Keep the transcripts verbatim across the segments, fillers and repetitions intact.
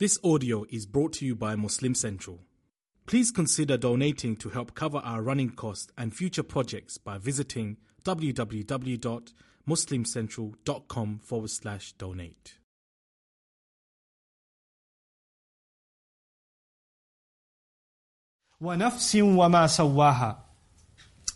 This audio is brought to you by Muslim Central. Please consider donating to help cover our running costs and future projects by visiting www.muslimcentral.com forward slash donate. وَنَفْسٍ وَمَا سَوَّاهَا.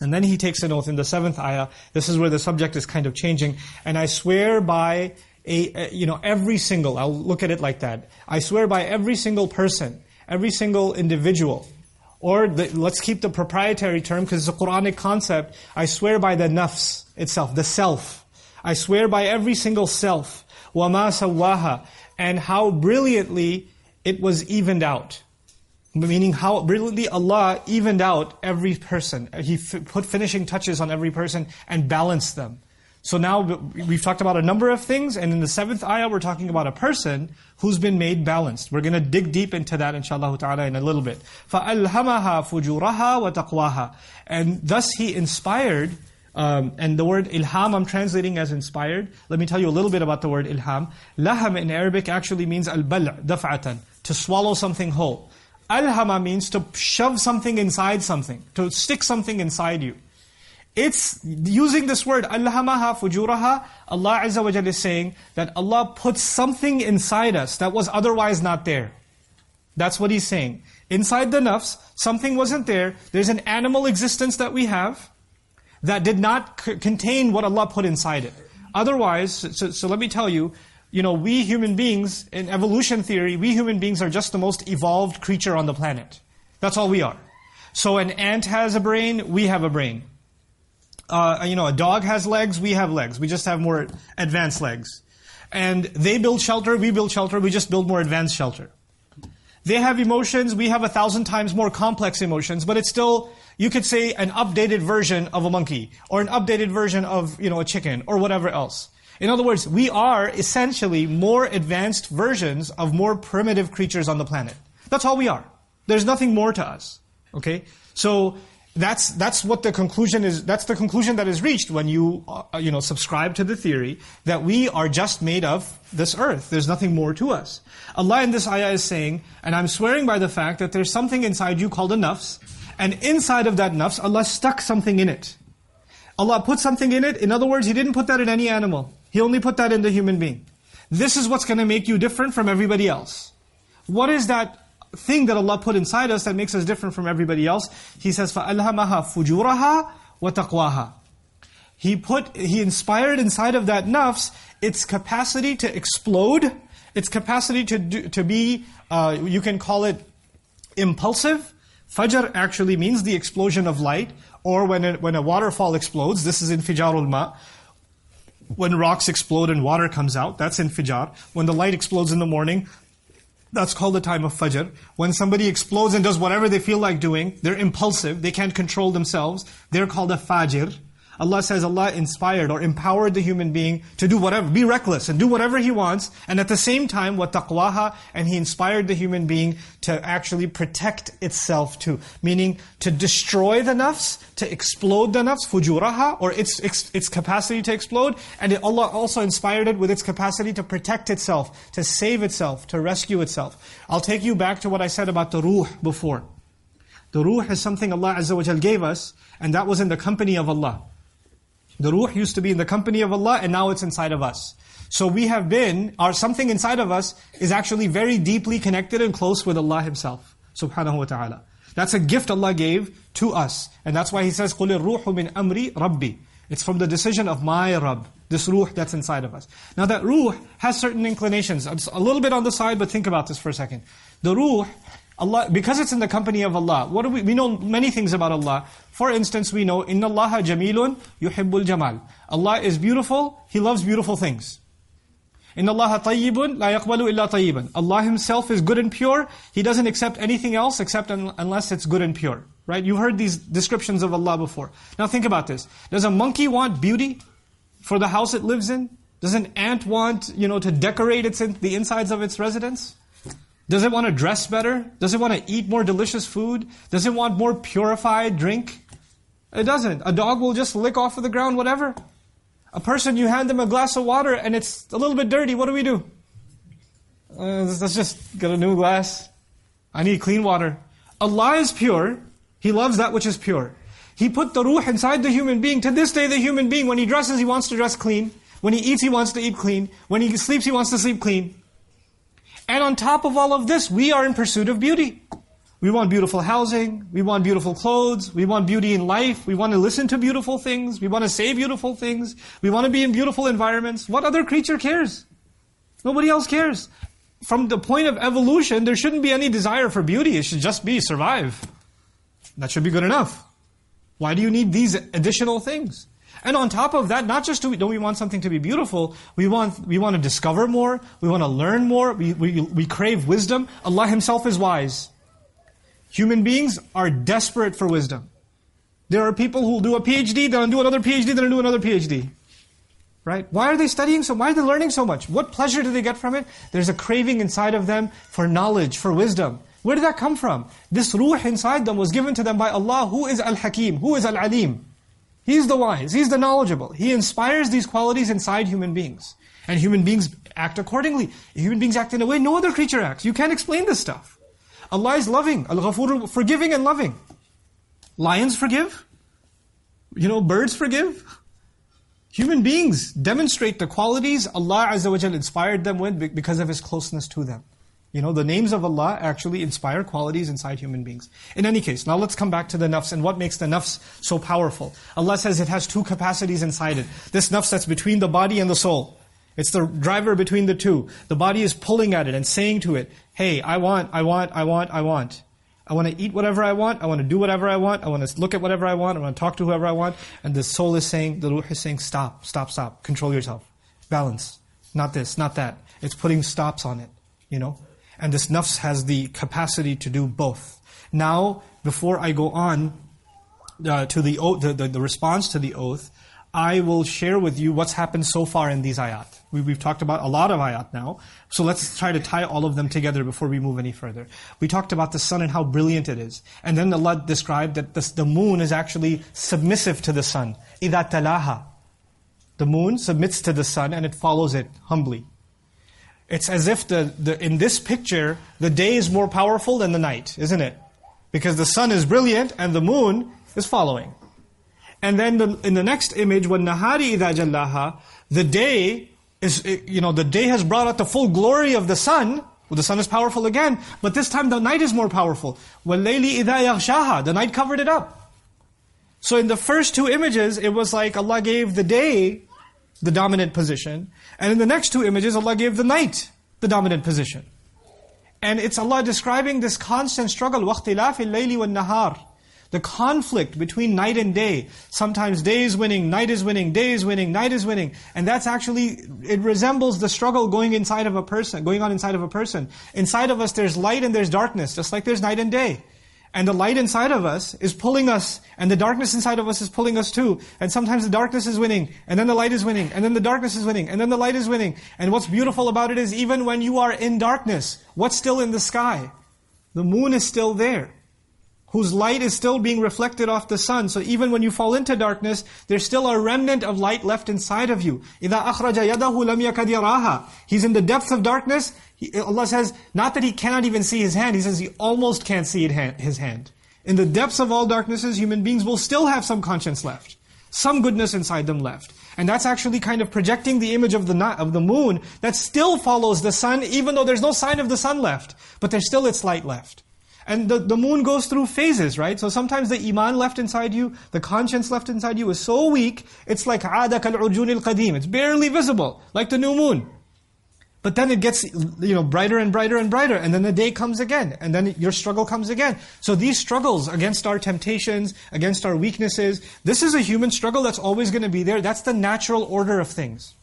And then he takes an oath in the seventh ayah. This is where the subject is kind of changing. And I swear by... A, you know, every single, I'll look at it like that. I swear by every single person, every single individual, or the, let's keep the proprietary term because it's a Quranic concept. I swear by the nafs itself, the self. I swear by every single self. وَمَا سَوَّاهَا. And how brilliantly it was evened out. Meaning how brilliantly Allah evened out every person. He f- put finishing touches on every person and balanced them. So now we've talked about a number of things, and in the seventh ayah we're talking about a person who's been made balanced. We're going to dig deep into that inshallah ta'ala in a little bit. فَأَلْهَمَهَا فُجُورَهَا وَتَقْوَاهَا. And thus he inspired, um, and the word ilham I'm translating as inspired. Let me tell you a little bit about the word ilham. Laham in Arabic actually means al-bal' daf'atan, to swallow something whole. Alhama means to shove something inside something, to stick something inside you. It's using this word, أَلْهَمَهَا فُجُورَهَا. Allah Azza wa Jalla is saying that Allah put something inside us that was otherwise not there. That's what He's saying. Inside the nafs, something wasn't there. There's an animal existence that we have that did not c- contain what Allah put inside it. Otherwise, so, so let me tell you, you know, we human beings, in evolution theory, we human beings are just the most evolved creature on the planet. That's all we are. So an ant has a brain, we have a brain. Uh, you know, a dog has legs, we have legs. We just have more advanced legs. And they build shelter, we build shelter, we just build more advanced shelter. They have emotions, we have a thousand times more complex emotions, but it's still, you could say, an updated version of a monkey, or an updated version of, you know, a chicken, or whatever else. In other words, we are essentially more advanced versions of more primitive creatures on the planet. That's all we are. There's nothing more to us. Okay? So... That's that's what the conclusion is. That's the conclusion that is reached when you uh, you know subscribe to the theory that we are just made of this earth. There's nothing more to us. Allah in this ayah is saying, and I'm swearing by the fact that there's something inside you called a nafs, and inside of that nafs, Allah stuck something in it. Allah put something in it. In other words, He didn't put that in any animal. He only put that in the human being. This is what's going to make you different from everybody else. What is that thing that Allah put inside us that makes us different from everybody else? He says, فَأَلْهَمَهَا فُجُورَهَا وَتَقْوَاهَا. He put, He inspired inside of that nafs its capacity to explode, its capacity to do, to be, uh, you can call it impulsive. Fajr actually means the explosion of light, or when a, when a waterfall explodes, this is infijarul ma. When rocks explode and water comes out, that's infijar. When the light explodes in the morning, that's called the time of Fajr. When somebody explodes and does whatever they feel like doing, they're impulsive, they can't control themselves, they're called a Fajr. Allah says Allah inspired or empowered the human being to do whatever, be reckless and do whatever he wants, and at the same time, وَتَقْوَاهَا, and He inspired the human being to actually protect itself too. Meaning, to destroy the nafs, to explode the nafs, فُجُورَهَا, or its, its its capacity to explode, and it, Allah also inspired it with its capacity to protect itself, to save itself, to rescue itself. I'll take you back to what I said about the ruh before. The ruh is something Allah Azza wa Jal gave us, and that was in the company of Allah. The ruh used to be in the company of Allah, and now it's inside of us. So we have been, or something inside of us is actually very deeply connected and close with Allah Himself, subhanahu wa ta'ala. That's a gift Allah gave to us. And that's why He says, قُلِ الرُّوحُ مِنْ أَمْرِي رَبِّي. It's from the decision of my Rabb, this ruh that's inside of us. Now that ruh has certain inclinations. It's a little bit on the side, but think about this for a second. The ruh, Allah, because it's in the company of Allah, what do we, we know many things about Allah. For instance, we know, إِنَّ اللَّهَ جَمِيلٌ يُحِبُّ الْجَمَالِ. Allah is beautiful, He loves beautiful things. إِنَّ اللَّهَ طَيِّبٌ لَا يَقْبَلُ إِلَّا طَيِّبًا. Allah Himself is good and pure, He doesn't accept anything else except un, unless it's good and pure. Right? You've heard these descriptions of Allah before. Now think about this. Does a monkey want beauty for the house it lives in? Does an ant want, you know, to decorate its in, the insides of its residence? Does it want to dress better? Does it want to eat more delicious food? Does it want more purified drink? It doesn't. A dog will just lick off of the ground, whatever. A person, you hand them a glass of water and it's a little bit dirty, what do we do? Uh, let's just get a new glass. I need clean water. Allah is pure. He loves that which is pure. He put the ruh inside the human being. To this day, the human being, when he dresses, he wants to dress clean. When he eats, he wants to eat clean. When he sleeps, he wants to sleep clean. And on top of all of this, we are in pursuit of beauty. We want beautiful housing. We want beautiful clothes. We want beauty in life. We want to listen to beautiful things. We want to say beautiful things. We want to be in beautiful environments. What other creature cares? Nobody else cares. From the point of evolution, there shouldn't be any desire for beauty. It should just be survive. That should be good enough. Why do you need these additional things? And on top of that, not just do we, do we want something to be beautiful, we want we want to discover more, we want to learn more, we, we, we crave wisdom. Allah Himself is wise. Human beings are desperate for wisdom. There are people who will do a PhD, then do another PhD, then do another PhD. Right? Why are they studying so? Why are they learning so much? What pleasure do they get from it? There's a craving inside of them for knowledge, for wisdom. Where did that come from? This ruh inside them was given to them by Allah, who is Al-Hakim, who is Al-Aleem. He's the wise, He's the knowledgeable. He inspires these qualities inside human beings. And human beings act accordingly. Human beings act in a way no other creature acts. You can't explain this stuff. Allah is loving, Al-Ghafur, forgiving and loving. Lions forgive. You know, birds forgive. Human beings demonstrate the qualities Allah Azza wa Jal inspired them with because of His closeness to them. You know, the names of Allah actually inspire qualities inside human beings. In any case, now let's come back to the nafs and what makes the nafs so powerful. Allah says it has two capacities inside it. This nafs that's between the body and the soul. It's the driver between the two. The body is pulling at it and saying to it, hey, I want, I want, I want, I want. I want to eat whatever I want. I want to do whatever I want. I want to look at whatever I want. I want to talk to whoever I want. And the soul is saying, the ruh is saying, stop, stop, stop. Control yourself. Balance. Not this, not that. It's putting stops on it, you know. And this nafs has the capacity to do both. Now, before I go on uh, to the, oath, the, the the response to the oath, I will share with you what's happened so far in these ayat. We, we've talked about a lot of ayat now, so let's try to tie all of them together before we move any further. We talked about the sun and how brilliant it is. And then Allah described that this, the moon is actually submissive to the sun. إِذَا تَلَاهَا. The moon submits to the sun and it follows it humbly. It's as if the, the in this picture, the day is more powerful than the night, isn't it? Because the sun is brilliant and the moon is following. And then the, in the next image, وَالنَّهَارِ إِذَا جَلَّاهَا, the day is, you know, the day has brought out the full glory of the sun. Well, the sun is powerful again, but this time the night is more powerful. وَاللَّيْلِ إِذَا يَغْشَاهَا, the night covered it up. So in the first two images, it was like Allah gave the day the dominant position, and in the next two images, Allah gave the night the dominant position. And it's Allah describing this constant struggle, وَاخْتِلَافِ اللَّيْلِ وَالنَّهَارِ. The conflict between night and day. Sometimes day is winning, night is winning, day is winning, night is winning. And that's actually, it resembles the struggle going inside of a person, going on inside of a person. Inside of us there's light and there's darkness, just like there's night and day. And the light inside of us is pulling us, and the darkness inside of us is pulling us too. And sometimes the darkness is winning, and then the light is winning, and then the darkness is winning, and then the light is winning. And what's beautiful about it is even when you are in darkness, what's still in the sky? The moon is still there, whose light is still being reflected off the sun. So even when you fall into darkness, there's still a remnant of light left inside of you. إِذَا أَخْرَجَ يَدَهُ لَمْ يَكَدْ يَرَاهَا. He's in the depths of darkness. He, Allah says, not that he cannot even see his hand, He says he almost can't see his hand. In the depths of all darknesses, human beings will still have some conscience left. Some goodness inside them left. And that's actually kind of projecting the image of the night, of the moon that still follows the sun, even though there's no sign of the sun left. But there's still its light left. And the, the moon goes through phases, right? So sometimes the iman left inside you, the conscience left inside you is so weak, it's like عَادَكَ الْعُجُونِ الْقَدِيمِ. It's barely visible, like the new moon. But then it gets, you know, brighter and brighter and brighter, and then the day comes again, and then your struggle comes again. So these struggles against our temptations, against our weaknesses, this is a human struggle that's always going to be there. That's the natural order of things.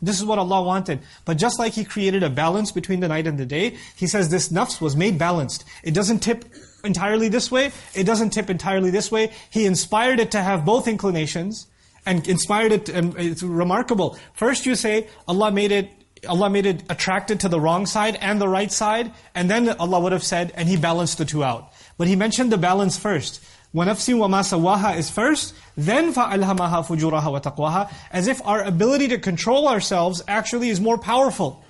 This is what Allah wanted. But just like He created a balance between the night and the day, He says this nafs was made balanced. It doesn't tip entirely this way, it doesn't tip entirely this way. He inspired it to have both inclinations, and inspired it, and it's remarkable. First you say, Allah made it, Allah made it attracted to the wrong side and the right side, and then Allah would have said, and He balanced the two out. But He mentioned the balance first. وَنَفْسٍ وَمَا سَوَّاهَا is first, then فَأَلْهَمَهَا فُجُورَهَا وَتَقْوَاهَا, as if our ability to control ourselves actually is more powerful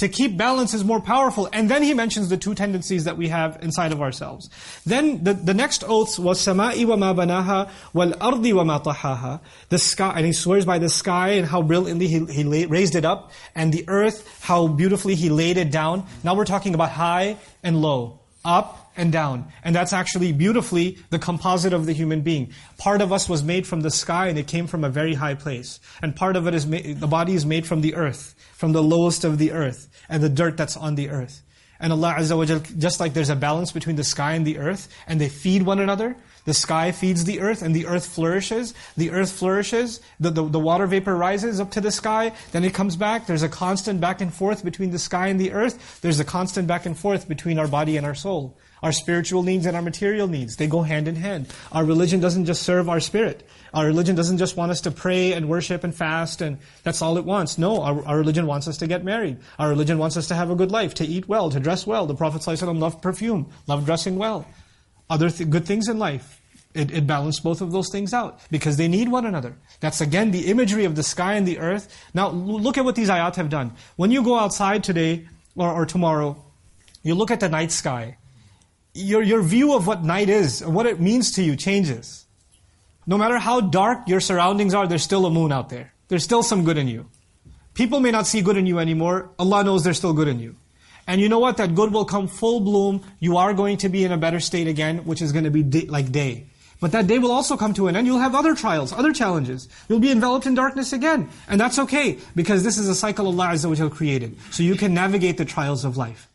To keep balance is more powerful. And then he mentions the two tendencies that we have inside of ourselves. Then the, the next oaths was samai wa ma banaha wal ardi wa ma tahaha. The sky, and he swears by the sky and how brilliantly he, he raised it up, and the earth, how beautifully he laid it down. Now we're talking about high and low, up and down. And that's actually beautifully the composite of the human being. Part of us was made from the sky and it came from a very high place. And part of it is made, the body is made from the earth, from the lowest of the earth, and the dirt that's on the earth. And Allah Azza wa Jal, just like there's a balance between the sky and the earth, and they feed one another, the sky feeds the earth, and the earth flourishes, the earth flourishes, the, the, the water vapor rises up to the sky, then it comes back, there's a constant back and forth between the sky and the earth, there's a constant back and forth between our body and our soul. Our spiritual needs and our material needs, they go hand in hand. Our religion doesn't just serve our spirit. Our religion doesn't just want us to pray and worship and fast and that's all it wants. No, our, our religion wants us to get married. Our religion wants us to have a good life, to eat well, to dress well. The Prophet ﷺ loved perfume, loved dressing well. Other th- good things in life. It, it balanced both of those things out because they need one another. That's again the imagery of the sky and the earth. Now look at what these ayat have done. When you go outside today or, or tomorrow, you look at the night sky. Your your view of what night is, what it means to you changes. No matter how dark your surroundings are, there's still a moon out there. There's still some good in you. People may not see good in you anymore. Allah knows there's still good in you. And you know what? That good will come full bloom. You are going to be in a better state again, which is going to be day, like day. But that day will also come to an end. You'll have other trials, other challenges. You'll be enveloped in darkness again. And that's okay, because this is a cycle Allah Azza wa Jal created. So you can navigate the trials of life.